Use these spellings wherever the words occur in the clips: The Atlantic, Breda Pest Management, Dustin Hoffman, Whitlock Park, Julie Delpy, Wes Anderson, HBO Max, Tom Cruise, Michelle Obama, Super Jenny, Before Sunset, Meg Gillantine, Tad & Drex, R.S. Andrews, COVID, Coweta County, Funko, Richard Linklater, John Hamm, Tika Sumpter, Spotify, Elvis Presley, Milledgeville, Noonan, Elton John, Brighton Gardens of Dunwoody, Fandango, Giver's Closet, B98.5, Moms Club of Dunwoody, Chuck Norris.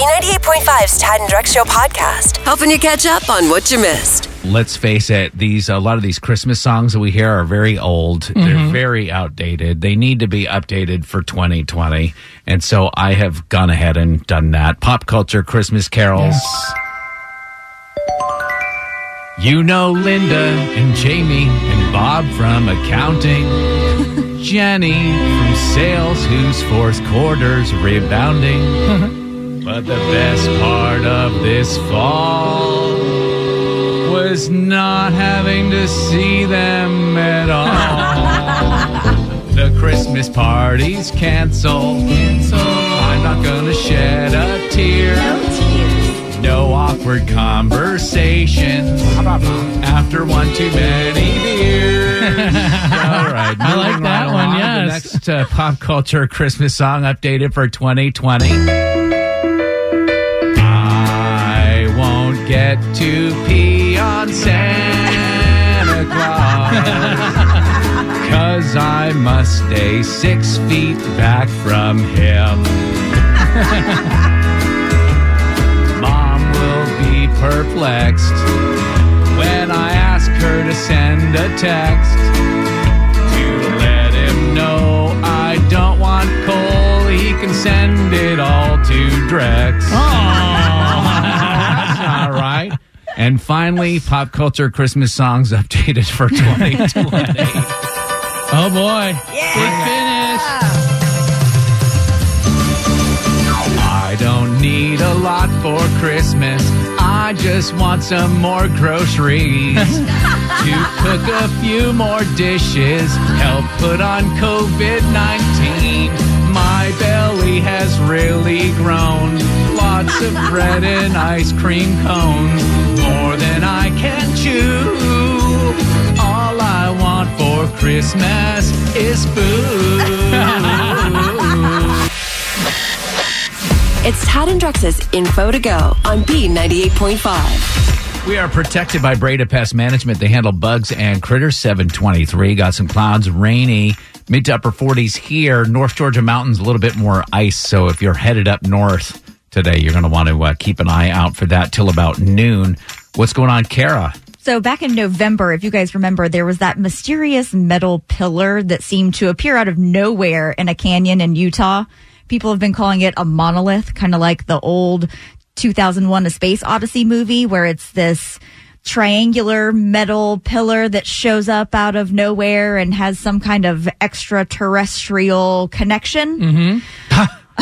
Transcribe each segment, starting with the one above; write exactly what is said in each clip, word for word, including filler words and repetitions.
B ninety-eight point five's Tad and Drex Show podcast, helping you catch up on what you missed. Let's face it, these a lot of these Christmas songs that we hear are very old. Mm-hmm. They're very outdated. They need to be updated for twenty twenty. And so I have gone ahead and done that. Pop culture Christmas carols. Yeah. You know Linda and Jamie and Bob from accounting. Jenny from sales, whose fourth quarter's rebounding. Mm-hmm. But the best part of this fall was not having to see them at all. The Christmas party's canceled. Canceled. I'm not gonna shed a tear. No tears. No awkward conversations. Blah, blah, blah. After one too many beers. All right. I like that right one, yes. The next uh, pop culture Christmas song updated for twenty twenty. I won't get to pee on Santa Claus, because I must stay six feet back from him. Mom will be perplexed when I ask her to send a text to let him know I don't want coal. He can send it all to Drex. Oh, that's not right. And finally, pop culture Christmas songs updated for twenty twenty. Oh, boy. Yeah. Big finish. I don't need a lot for Christmas. I just want some more groceries to cook a few more dishes, help put on covid nineteen. My belly has really grown. Lots of bread and ice cream cones, more than I can chew. All I want for Christmas is food. It's Tad and Drex's Info to Go on B ninety-eight point five. We are protected by Breda Pest Management. They handle bugs and critters. seven twenty-three. Got some clouds, rainy, mid to upper forties here. North Georgia mountains, a little bit more ice. So if you're headed up north today, you're going to want to uh, keep an eye out for that till about noon. What's going on, Kara? So back in November, if you guys remember, there was that mysterious metal pillar that seemed to appear out of nowhere in a canyon in Utah. People have been calling it a monolith, kind of like the old two thousand one A Space Odyssey movie, where it's this triangular metal pillar that shows up out of nowhere and has some kind of extraterrestrial connection. Mm-hmm.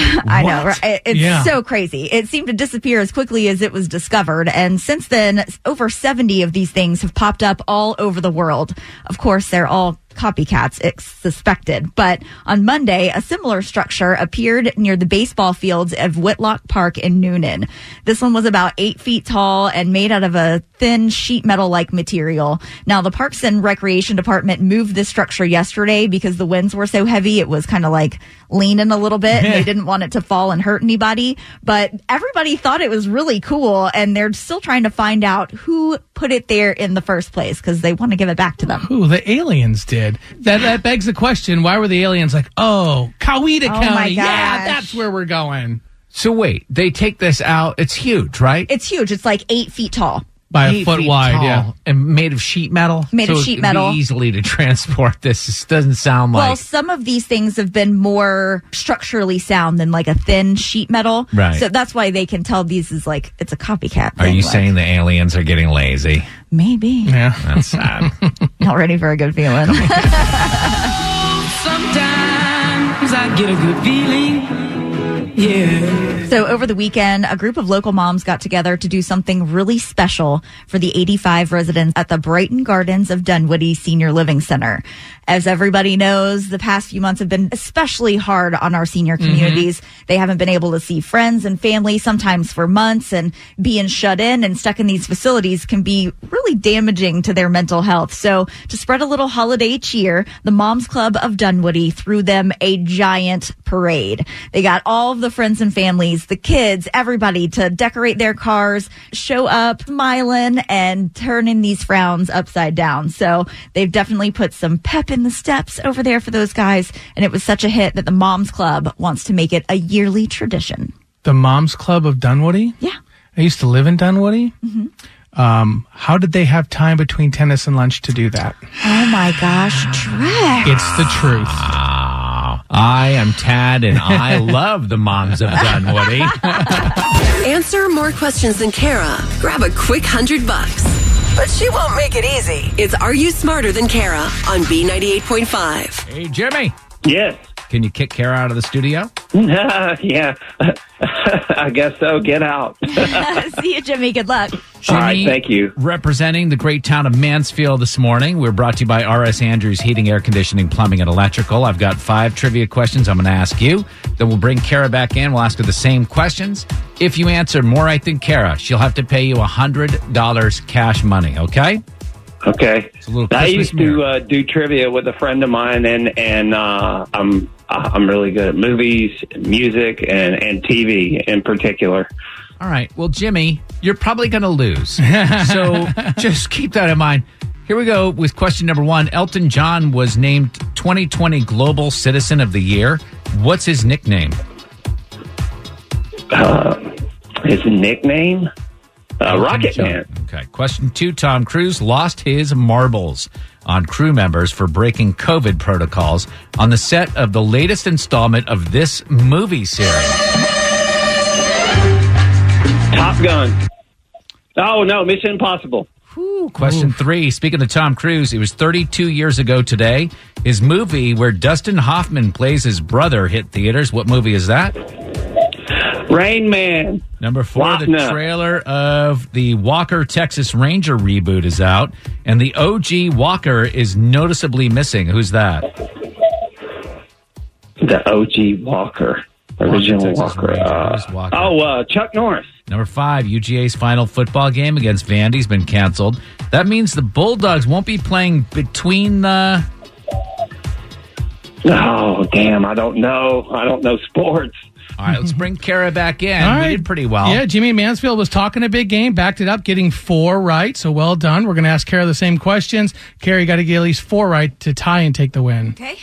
I know, right? It's yeah. so crazy. It seemed to disappear as quickly as it was discovered. And since then, over seventy of these things have popped up all over the world. Of course, they're all copycats, it's suspected. But on Monday, a similar structure appeared near the baseball fields of Whitlock Park in Noonan. This one was about eight feet tall and made out of a thin sheet metal-like material. Now, the Parks and Recreation Department moved this structure yesterday because the winds were so heavy. It was kind of like leaning a little bit. And they didn't want it to fall and hurt anybody. But everybody thought it was really cool. And they're still trying to find out who put it there in the first place because they want to give it back to them. Who the aliens did. That, that begs the question, why were the aliens like, oh, Coweta oh County, yeah, that's where we're going. So wait, they take this out. It's huge, right? It's huge. It's like eight feet tall. By eight a foot wide, tall. Yeah. And made of sheet metal? Made so of sheet metal. Easily to transport this. This doesn't sound like... Well, some of these things have been more structurally sound than like a thin sheet metal. Right. So that's why they can tell these is like, it's a copycat thing. Are you like. saying the aliens are getting lazy? Maybe. Yeah. That's sad. Not ready for a good feeling. Sometimes I get a good feeling. Yeah. So over the weekend, a group of local moms got together to do something really special for the eighty-five residents at the Brighton Gardens of Dunwoody Senior Living Center. As everybody knows, the past few months have been especially hard on our senior communities. Mm-hmm. They haven't been able to see friends and family sometimes for months, and being shut in and stuck in these facilities can be really damaging to their mental health. So to spread a little holiday cheer, the Moms Club of Dunwoody threw them a giant parade. They got all of the friends and families, the kids, everybody to decorate their cars, show up smiling and turning these frowns upside down. So they've definitely put some pep in the steps over there for those guys. And it was such a hit that the Moms Club wants to make it a yearly tradition. The Moms Club of Dunwoody? Yeah. I used to live in Dunwoody. Mm-hmm. Um, how did they have time between tennis and lunch to do that? Oh, my gosh, Drex. It's the truth. Oh, I am Tad, and I love the Moms of Dunwoody. Answer more questions than Kara. Grab a quick hundred bucks. But she won't make it easy. It's Are You Smarter Than Kara on B ninety-eight point five. Hey, Jimmy. Yes. Can you kick Kara out of the studio? Uh, yeah. I guess so. Get out. See you, Jimmy. Good luck. Jimmy, all right, thank you. Representing the great town of Mansfield this morning, we're brought to you by R S. Andrews Heating, Air Conditioning, Plumbing, and Electrical. I've got five trivia questions I'm going to ask you. Then we'll bring Kara back in. We'll ask her the same questions. If you answer more right than Kara, she'll have to pay you one hundred dollars cash money, okay? Okay. It's a little Christmas I used to uh, do trivia with a friend of mine, and, and uh, I'm... I'm really good at movies, music, and, and T V in particular. All right. Well, Jimmy, you're probably going to lose. So just keep that in mind. Here we go with question number one. Elton John was named twenty twenty Global Citizen of the Year. What's his nickname? Uh, his nickname? Uh, Rocket Man. Okay. Question two. Tom Cruise lost his marbles on crew members for breaking COVID protocols on the set of the latest installment of this movie series. Top Gun. Oh, no, Mission Impossible. Whew. Question Oof. three. Speaking of Tom Cruise, it was thirty-two years ago today. His movie where Dustin Hoffman plays his brother hit theaters. What movie is that? Rain Man. Number four, Wapna. The trailer of the Walker, Texas Ranger reboot is out, and the O G Walker is noticeably missing. Who's that? The O G Walker. Original Walker. Walker. Uh, Walker. Oh, uh, Chuck Norris. Number five, U G A's final football game against Vandy's been canceled. That means the Bulldogs won't be playing between the... Oh, damn, I don't know. I don't know sports. All right, let's bring Kara back in. All right. We did pretty well. Yeah, Jimmy Mansfield was talking a big game, backed it up, getting four right. So well done. We're going to ask Kara the same questions. Kara, you got to get at least four right to tie and take the win. Okay.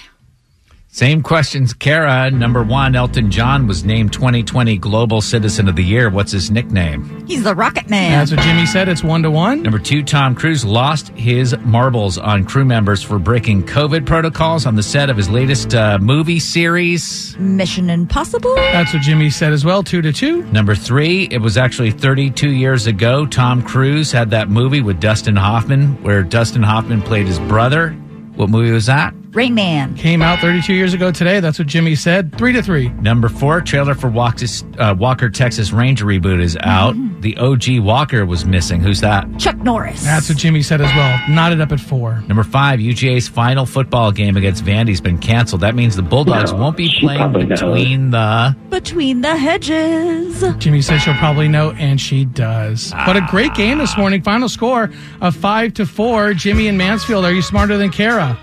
Same questions, Kara. Number one, Elton John was named twenty twenty Global Citizen of the Year. What's his nickname? He's the Rocket Man. That's what Jimmy said. It's one to one. Number two, Tom Cruise lost his marbles on crew members for breaking COVID protocols on the set of his latest uh, movie series. Mission Impossible. That's what Jimmy said as well. Two to two. Number three, it was actually thirty-two years ago. Tom Cruise had that movie with Dustin Hoffman where Dustin Hoffman played his brother. What movie was that? Rain Man. Came out thirty-two years ago today. That's what Jimmy said. Three to three. Number four, trailer for Walker's, uh, Walker, Texas Ranger reboot is out. Mm-hmm. The O G Walker was missing. Who's that? Chuck Norris. That's what Jimmy said as well. Knotted up at four. Number five, U G A's final football game against Vandy's been canceled. That means the Bulldogs no, won't be playing between knows. the... Between the hedges. Jimmy says she'll probably know, and she does. Ah. But a great game this morning. Final score of five to four. Jimmy and Mansfield, are you smarter than Kara?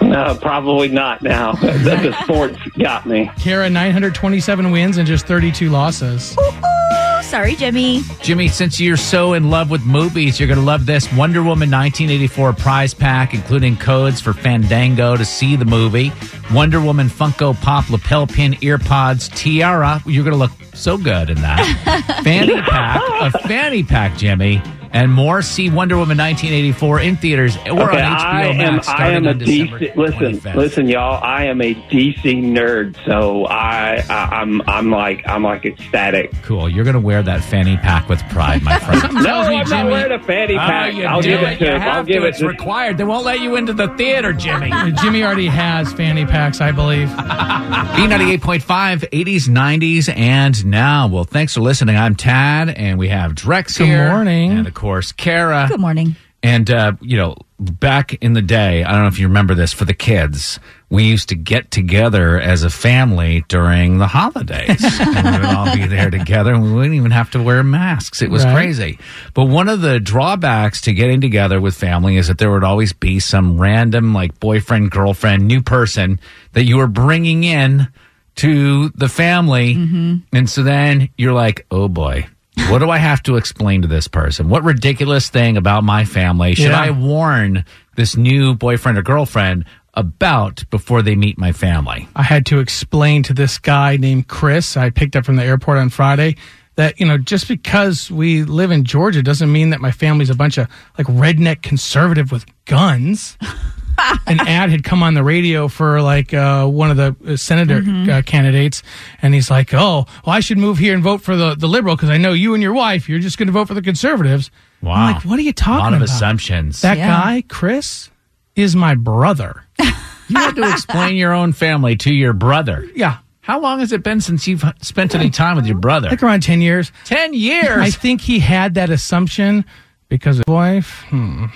No, probably not now. The sports got me. Kara, nine hundred twenty-seven wins and just thirty-two losses. Ooh, ooh, sorry, Jimmy. Jimmy, since you're so in love with movies, you're going to love this Wonder Woman nineteen eighty-four prize pack, including codes for Fandango to see the movie, Wonder Woman Funko Pop lapel pin, ear pods, tiara. You're going to look so good in that. Fanny pack, a fanny pack, Jimmy. And more, see Wonder Woman nineteen eighty-four in theaters or okay, on H B O I Max am, starting I am on December twenty-fifth. Listen, listen, y'all. I am a D C nerd, so I, I, I'm, I'm like, I'm like ecstatic. Cool. You're gonna wear that fanny pack with pride, my friend. no, I'm not Jimmy, wearing a fanny pack. Oh, I'll do give it, it to you. I'll give to. it. It's to. required. They won't let you into the theater, Jimmy. Jimmy already has fanny packs, I believe. B ninety-eight point five, eighties, nineties, and now. Well, thanks for listening. I'm Tad, and we have Drex Good here. Good morning. And of course, Kara. Good morning. And, uh, you know, back in the day, I don't know if you remember this, for the kids, we used to get together as a family during the holidays. And we would all be there together, and we wouldn't even have to wear masks. It was right. crazy. But one of the drawbacks to getting together with family is that there would always be some random, like, boyfriend, girlfriend, new person that you were bringing in to the family. Mm-hmm. And so then you're like, oh, boy. What do I have to explain to this person? What ridiculous thing about my family should yeah. I warn this new boyfriend or girlfriend about before they meet my family. I had to explain to this guy named Chris I picked up from the airport on Friday that, you know, just because we live in Georgia doesn't mean that my family's a bunch of, like, redneck conservative with guns. An ad had come on the radio for, like, uh, one of the senator mm-hmm. uh, candidates, and he's like, oh, well, I should move here and vote for the, the liberal because I know you and your wife, you're just going to vote for the conservatives. Wow. I'm like, what are you talking about? A lot of about? assumptions. That yeah. guy, Chris, is my brother. You had to explain your own family to your brother. Yeah. How long has it been since you've spent any time with your brother? Like around ten years. ten years? I think he had that assumption because of his wife. Hmm.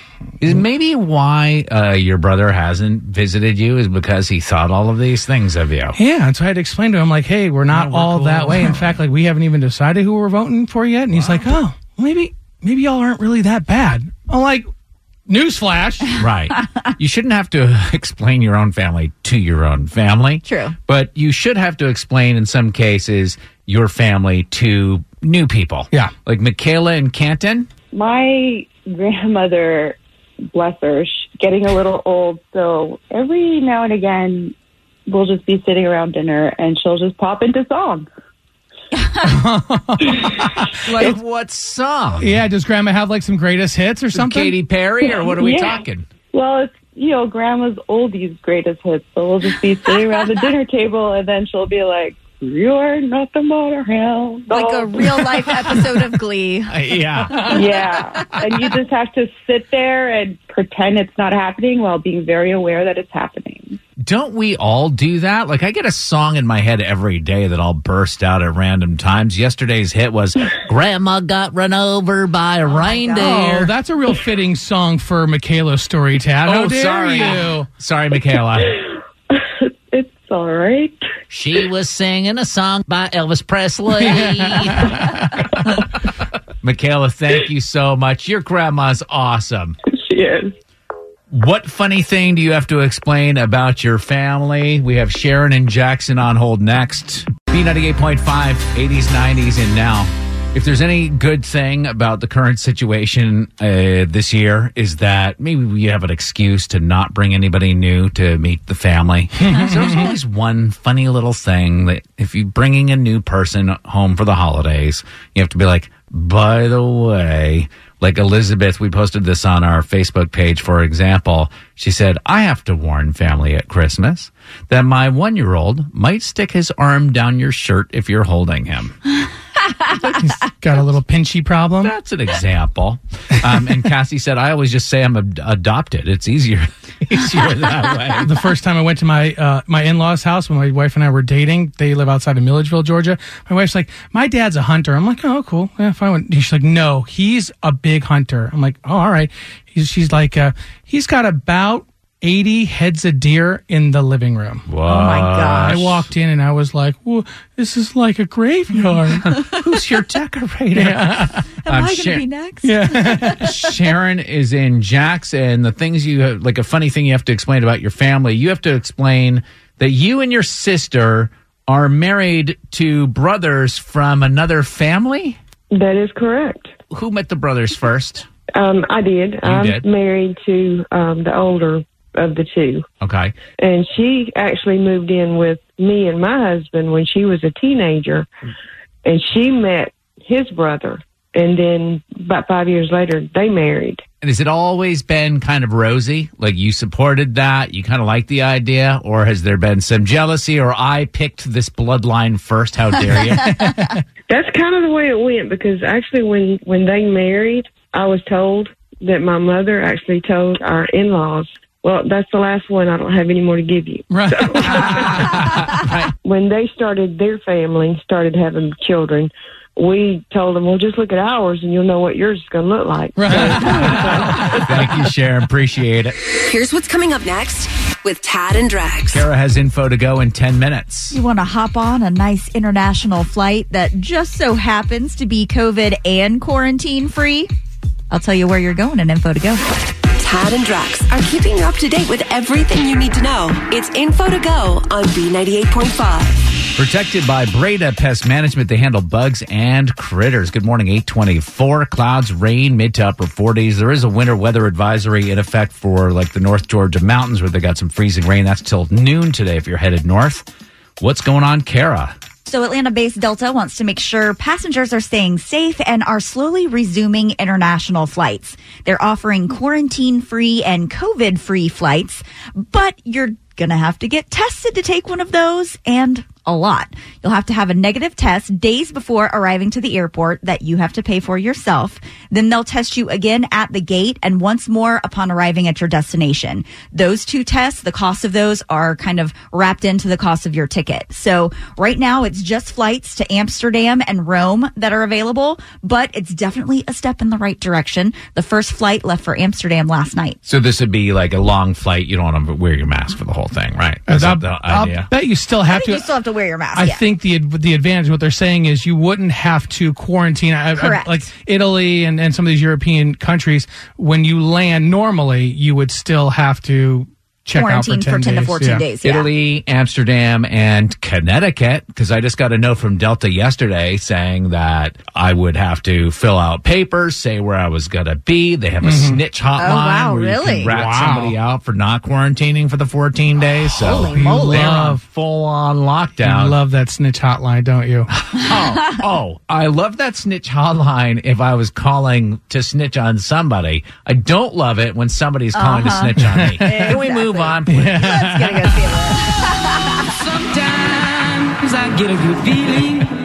Is maybe why uh, your brother hasn't visited you is because he thought all of these things of you. Yeah, and so I had to explain to him, like, hey, we're not no, we're all cool. that way. In fact, like, we haven't even decided who we're voting for yet. And wow. he's like, oh, maybe maybe y'all aren't really that bad. I'm like... Newsflash. Right. You shouldn't have to explain your own family to your own family. True. But you should have to explain, in some cases, your family to new people. Yeah. Like Michaela in Canton. My grandmother, bless her, she's getting a little old. So every now and again, we'll just be sitting around dinner and she'll just pop into song. Like it's, what song? Yeah, does Grandma have like some greatest hits or something? Katy Perry or what are we yeah. talking? Well, it's, you know, Grandma's oldies greatest hits. So we'll just be sitting around the dinner table and then she'll be like, you're not the motorhead. Like a real life episode of Glee. Uh, yeah. Yeah. And you just have to sit there and pretend it's not happening while being very aware that it's happening. Don't we all do that? Like, I get a song in my head every day that I'll burst out at random times. Yesterday's hit was Grandma Got Run Over by a oh Reindeer. Oh, that's a real fitting song for Michaela's story, Tad. Oh, dare sorry. You. Sorry, Michaela. It's all right. She was singing a song by Elvis Presley. Michaela, thank you so much. Your grandma's awesome. She is. What funny thing do you have to explain about your family? We have Sharon and Jackson on hold next. B ninety-eight point five, eighties, nineties, and now. If there's any good thing about the current situation uh, this year is that maybe we have an excuse to not bring anybody new to meet the family. So there's always one funny little thing that if you're bringing a new person home for the holidays, you have to be like, by the way... Like Elizabeth, we posted this on our Facebook page, for example. She said, I have to warn family at Christmas that my one-year-old might stick his arm down your shirt if you're holding him. He's got a little pinchy problem. That's an example. Um, and Cassie said, I always just say I'm ad- adopted. It's easier, easier that way. The first time I went to my uh, my in-laws' house when my wife and I were dating, they live outside of Milledgeville, Georgia. My wife's like, my dad's a hunter. I'm like, oh, cool. Yeah, fine. She's like, no, he's a big hunter. I'm like, oh, all right. He's, she's like, uh, he's got about eighty heads of deer in the living room. Wow. Oh my gosh. I walked in and I was like, well, this is like a graveyard. Who's your decorator? Yeah. Am um, I going to Sher- be next? Yeah. Sharon is in Jackson. The things you have, like a funny thing you have to explain about your family, you have to explain that you and your sister are married to brothers from another family? That is correct. Who met the brothers first? Um, I did. You I'm did. married to um, the older of the two. Okay. And she actually moved in with me and my husband when she was a teenager, and she met his brother, and then about five years later they married. And has it always been kind of rosy? Like you supported that, you kind of liked the idea, or has there been some jealousy, or I picked this bloodline first, how dare you? That's kind of the way it went, because actually when, when they married, I was told that my mother actually told our in-laws, well, that's the last one. I don't have any more to give you. Right. So. Right. When they started their family, started having children, we told them, well, just look at ours and you'll know what yours is going to look like. Right. Thank you, Sharon. Appreciate it. Here's what's coming up next with Tad and Drex. Kara has info to go in ten minutes. You want to hop on a nice international flight that just so happens to be COVID and quarantine free? I'll tell you where you're going and info to go. Tad and Drex are keeping you up to date with everything you need to know. It's Info to Go on B ninety-eight point five. Protected by Breda Pest Management. They handle bugs and critters. Good morning, eight twenty-four. Clouds, rain, mid to upper forties. There is a winter weather advisory in effect for like the North Georgia mountains where they got some freezing rain. That's till noon today if you're headed north. What's going on, Kara? So Atlanta-based Delta wants to make sure passengers are staying safe and are slowly resuming international flights. They're offering quarantine-free and COVID-free flights, but you're going to have to get tested to take one of those, and a lot. You'll have to have a negative test days before arriving to the airport that you have to pay for yourself. Then they'll test you again at the gate and once more upon arriving at your destination. Those two tests, the cost of those are kind of wrapped into the cost of your ticket. So right now it's just flights to Amsterdam and Rome that are available, but it's definitely a step in the right direction. The first flight left for Amsterdam last night. So this would be like a long flight. You don't want to wear your mask for the whole thing, right? That's I'll, the idea. I bet you still have I to. You still have to wear your mask. I yeah. think the the advantage, what they're saying is you wouldn't have to quarantine. I, Correct. I, like Italy and, and some of these European countries, when you land normally, you would still have to check quarantine out for ten, for ten days. to fourteen yeah. days. Yeah. Italy, Amsterdam, and Connecticut, because I just got a note from Delta yesterday saying that I would have to fill out papers, say where I was going to be. They have a mm-hmm. snitch hotline oh, wow, where really? you can rat wow. somebody out for not quarantining for the fourteen days. Oh, so holy moly. They're on full-on lockdown. You love that snitch hotline, don't you? oh, oh, I love that snitch hotline if I was calling to snitch on somebody. I don't love it when somebody's calling uh-huh. to snitch on me. Exactly. Can we move on, please? Yeah. Let's get a good feeling. Sometimes I get a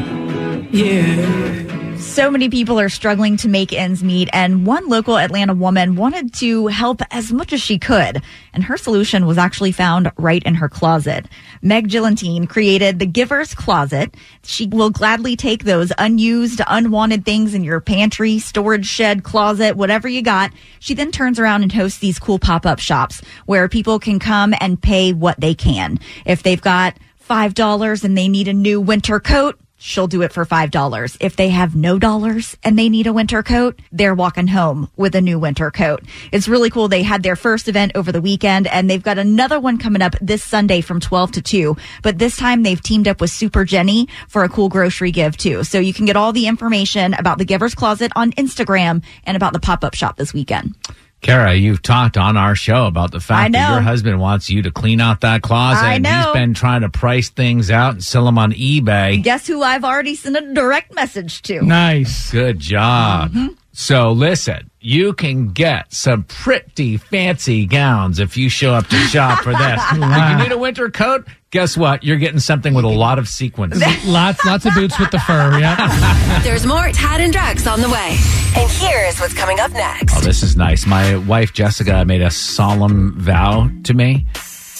good feeling. Yeah. So many people are struggling to make ends meet, and one local Atlanta woman wanted to help as much as she could, and her solution was actually found right in her closet. Meg Gillantine created the Giver's Closet. She will gladly take those unused, unwanted things in your pantry, storage shed, closet, whatever you got. She then turns around and hosts these cool pop-up shops where people can come and pay what they can. If they've got five dollars and they need a new winter coat, she'll do it for five dollars. If they have no dollars and they need a winter coat, they're walking home with a new winter coat. It's really cool. They had their first event over the weekend, and they've got another one coming up this Sunday from twelve to two. But this time they've teamed up with Super Jenny for a cool grocery give, too. So you can get all the information about the Giver's Closet on Instagram and about the pop-up shop this weekend. Kara, you've talked on our show about the fact that your husband wants you to clean out that closet. I know. And he's been trying to price things out and sell them on eBay. Guess who I've already sent a direct message to? Nice. Good job. Mm-hmm. So listen, you can get some pretty fancy gowns if you show up to shop for this. Wow. You need a winter coat? Guess what? You're getting something with a lot of sequins. lots lots of boots with the fur, yeah. There's more Tad and Drex on the way. And here's what's coming up next. Oh, this is nice. My wife, Jessica, made a solemn vow to me.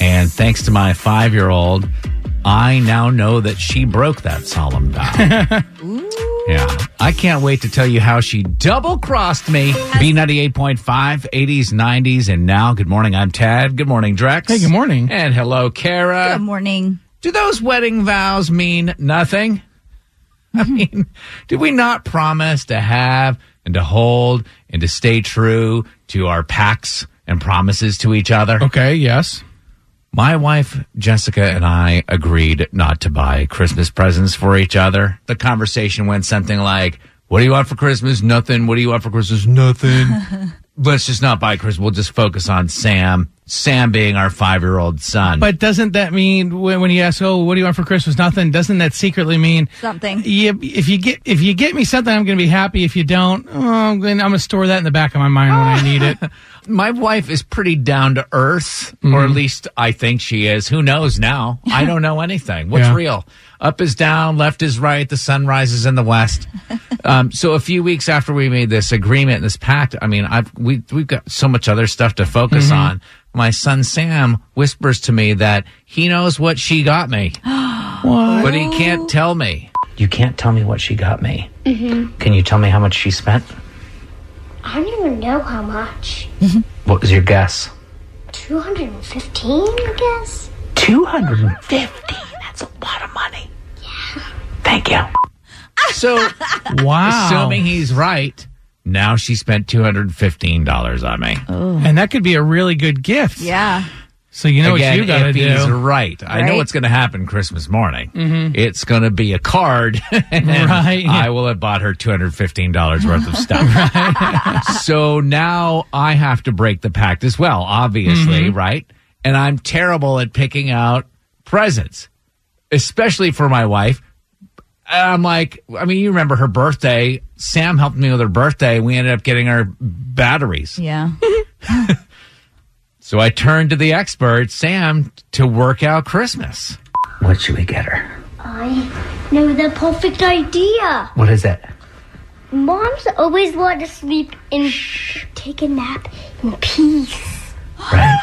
And thanks to my five-year-old, I now know that she broke that solemn vow. Ooh. Yeah. I can't wait to tell you how she double-crossed me. B ninety-eight point five, eighties, nineties, and now. Good morning, I'm Tad. Good morning, Drex. Hey, good morning. And hello, Kara. Good morning. Do those wedding vows mean nothing? I mean, did we not promise to have and to hold and to stay true to our pacts and promises to each other? Okay, yes. My wife, Jessica, and I agreed not to buy Christmas presents for each other. The conversation went something like, what do you want for Christmas? Nothing. What do you want for Christmas? Nothing. Let's just not buy Christmas. We'll just focus on Sam. Sam being our five-year-old son. But doesn't that mean when, when you ask, oh, what do you want for Christmas? Nothing. Doesn't that secretly mean something? You, if you get if you get me something, I'm going to be happy. If you don't, oh, I'm going to store that in the back of my mind when I need it. My wife is pretty down to earth, mm-hmm. or at least I think she is. Who knows now? I don't know anything. What's yeah. real? Up is down, left is right, the sun rises in the west. um, so a few weeks after we made this agreement, this pact, I mean, I've we, we've got so much other stuff to focus mm-hmm. on. My son Sam whispers to me that he knows what she got me, but he can't tell me. You can't tell me what she got me. Mm-hmm. Can you tell me how much she spent? I don't even know how much. Mm-hmm. What was your guess? two hundred fifteen, I guess. two hundred fifty? That's a lot of money. Yeah. Thank you. So, wow. Assuming he's right, now she spent two hundred fifteen dollars on me. Oh. And that could be a really good gift. Yeah. So you know Again, what you got to do. He's right. right. I know what's going to happen Christmas morning. Mm-hmm. It's going to be a card. And right. I will have bought her two hundred fifteen dollars worth of stuff. Right. So now I have to break the pact as well, obviously, mm-hmm. right? And I'm terrible at picking out presents, especially for my wife. I'm like, I mean, you remember her birthday. Sam helped me with her birthday. We ended up getting her batteries. Yeah. So I turned to the expert, Sam, to work out Christmas. What should we get her? I know the perfect idea. What is it? Moms always want to sleep and Shh. take a nap in peace. Right?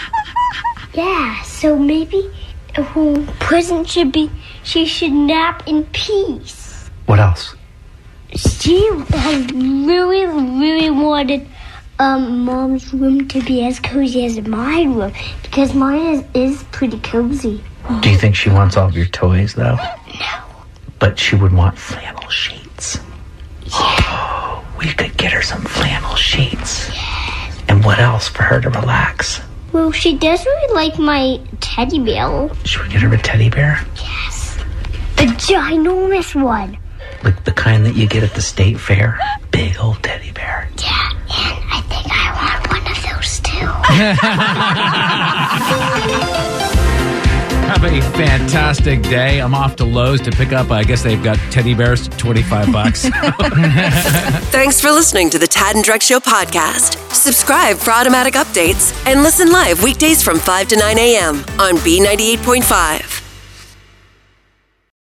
Yeah, so maybe her present should be she should nap in peace. What else? She has really, really wanted... Um, Mom's room to be as cozy as my room, because mine is, is pretty cozy. Do you think she wants all of your toys, though? No. But she would want flannel sheets. Yeah. Oh, we could get her some flannel sheets. Yes. And what else for her to relax? Well, she does really like my teddy bear. Should we get her a teddy bear? Yes. The ginormous one. Like the kind that you get at the state fair? Big old teddy bear. Yeah. And I think I want one of those, too. Have a fantastic day. I'm off to Lowe's to pick up, I guess they've got teddy bears, twenty-five bucks. Thanks for listening to the Tad and Drex Show podcast. Subscribe for automatic updates and listen live weekdays from five to nine a.m. on B ninety-eight point five.